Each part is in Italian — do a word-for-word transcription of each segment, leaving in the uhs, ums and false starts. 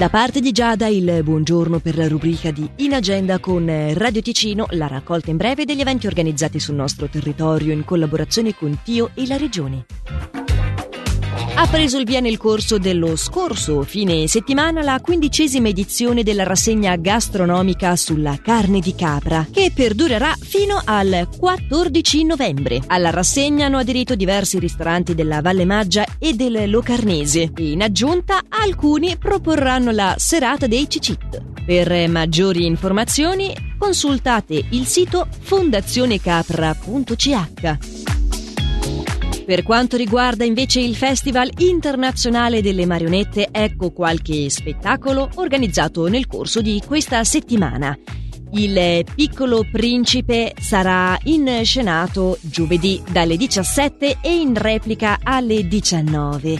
Da parte di Giada il buongiorno per la rubrica di In Agenda con Radio Ticino, la raccolta in breve degli eventi organizzati sul nostro territorio in collaborazione con Tio e la Regione. Ha preso il via nel corso dello scorso fine settimana la quindicesima edizione della rassegna gastronomica sulla carne di capra, che perdurerà fino al quattordici novembre. Alla rassegna hanno aderito diversi ristoranti della Valle Maggia e del Locarnese. In aggiunta, alcuni proporranno la serata dei cicit. Per maggiori informazioni, consultate il sito fondazionecapra punto c h. Per quanto riguarda invece il Festival Internazionale delle Marionette, ecco qualche spettacolo organizzato nel corso di questa settimana. Il Piccolo Principe sarà inscenato giovedì dalle diciassette e in replica alle diciannove.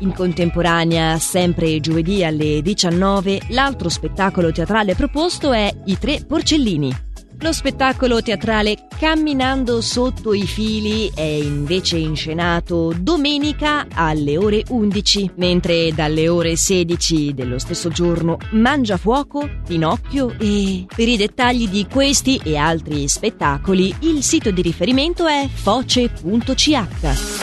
In contemporanea, sempre giovedì alle diciannove, l'altro spettacolo teatrale proposto è I Tre Porcellini. Lo spettacolo teatrale Camminando sotto i fili è invece inscenato domenica alle ore undici, mentre dalle ore sedici dello stesso giorno Mangiafuoco, Pinocchio e... Per i dettagli di questi e altri spettacoli il sito di riferimento è foce punto c h.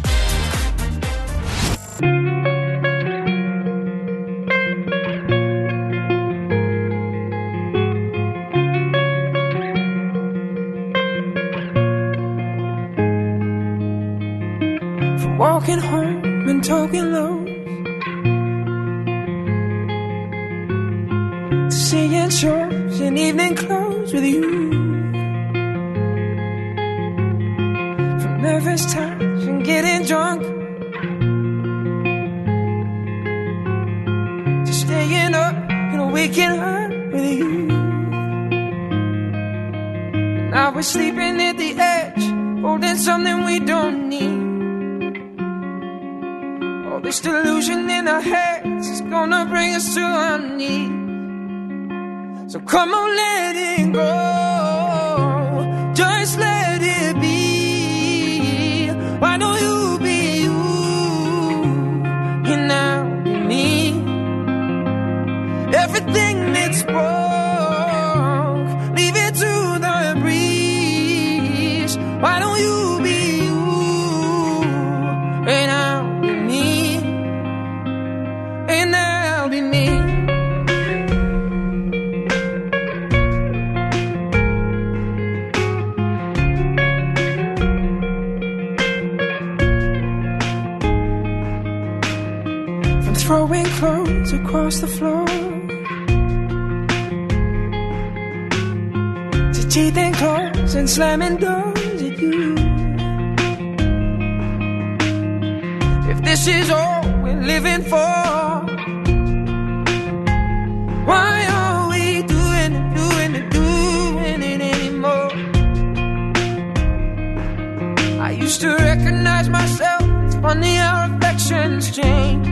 Walking home and talking low, seeing shows in evening clothes with you. From nervous times and getting drunk to staying up and waking up with you. And I was sleeping at the edge, holding something we don't need. This delusion in our heads is gonna bring us to our knees. So come on, let it go. Just let it be. Why don't you be you? And I'll be me. Everything that's broke, leave it to the breeze. Why don't you be you? And I'll throwing clothes across the floor to teething claws and slamming doors at you. If this is all we're living for, why are we doing it, doing it, doing it anymore? I used to recognize myself, it's funny how affections change.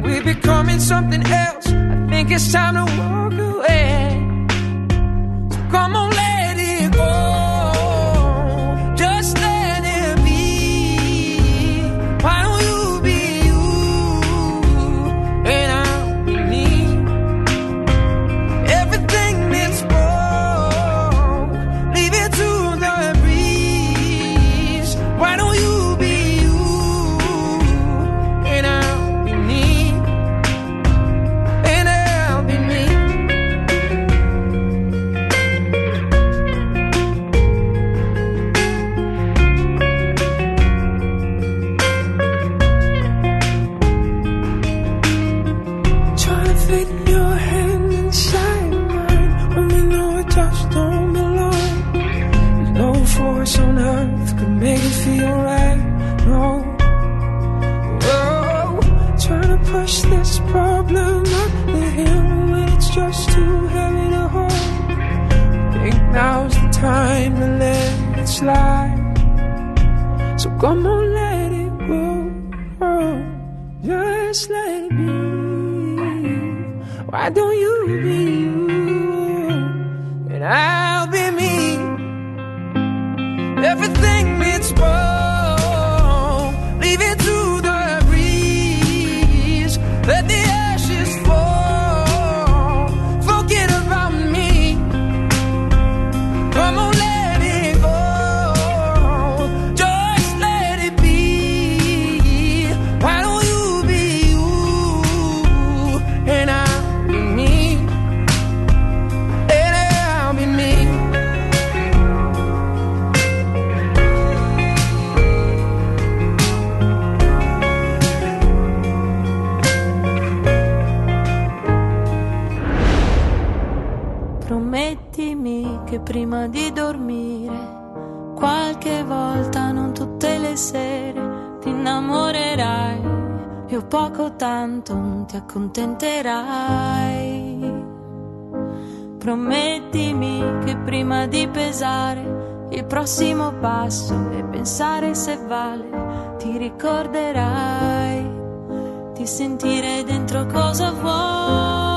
We're becoming something else. I think it's time to walk away. So come on, let it go. Just let it be. Why don't you be you? And I'll be me. Everything that's broke, leave it to the breeze. Why don't you be you? And I'll be me. Push this problem up the hill, and it's just too heavy to hold. I think now's the time to let it slide. So come on, let it go. Just let it be. Why don't you be you and I'll be me? Everything means war. Leave it to the breeze. Let the ashes fall. Forget about me. Come on, let it go. Just let it be. Why don't you be you and I'll be me? And I'll be me. Promettimi che prima di dormire, qualche volta, non tutte le sere, ti innamorerai, io poco o tanto non ti accontenterai. Promettimi che prima di pesare il prossimo passo e pensare se vale, ti ricorderai di sentire dentro cosa vuoi.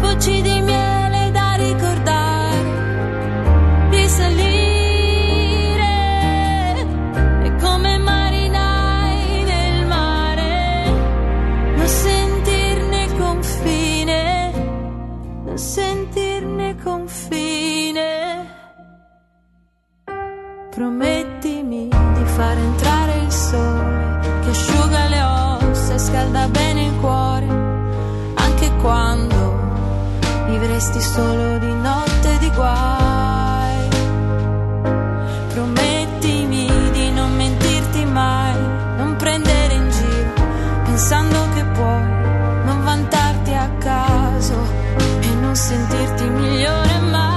Voci di miele da ricordare, risalire, e come marinai nel mare, non sentirne confine, non sentirne confine. Promettimi di far entrare il sole, che asciuga le ossa e scalda bene il cuore, anche quando vivresti solo di notte di guai. Promettimi di non mentirti mai, non prendere in giro, pensando che puoi, non vantarti a caso e non sentirti migliore mai.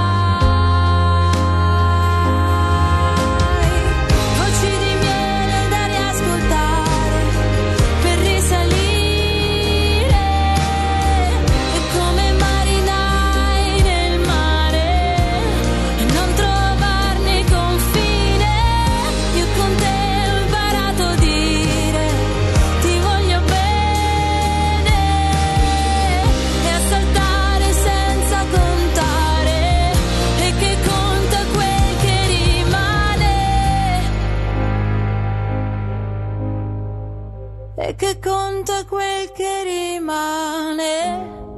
Che conta quel che rimane.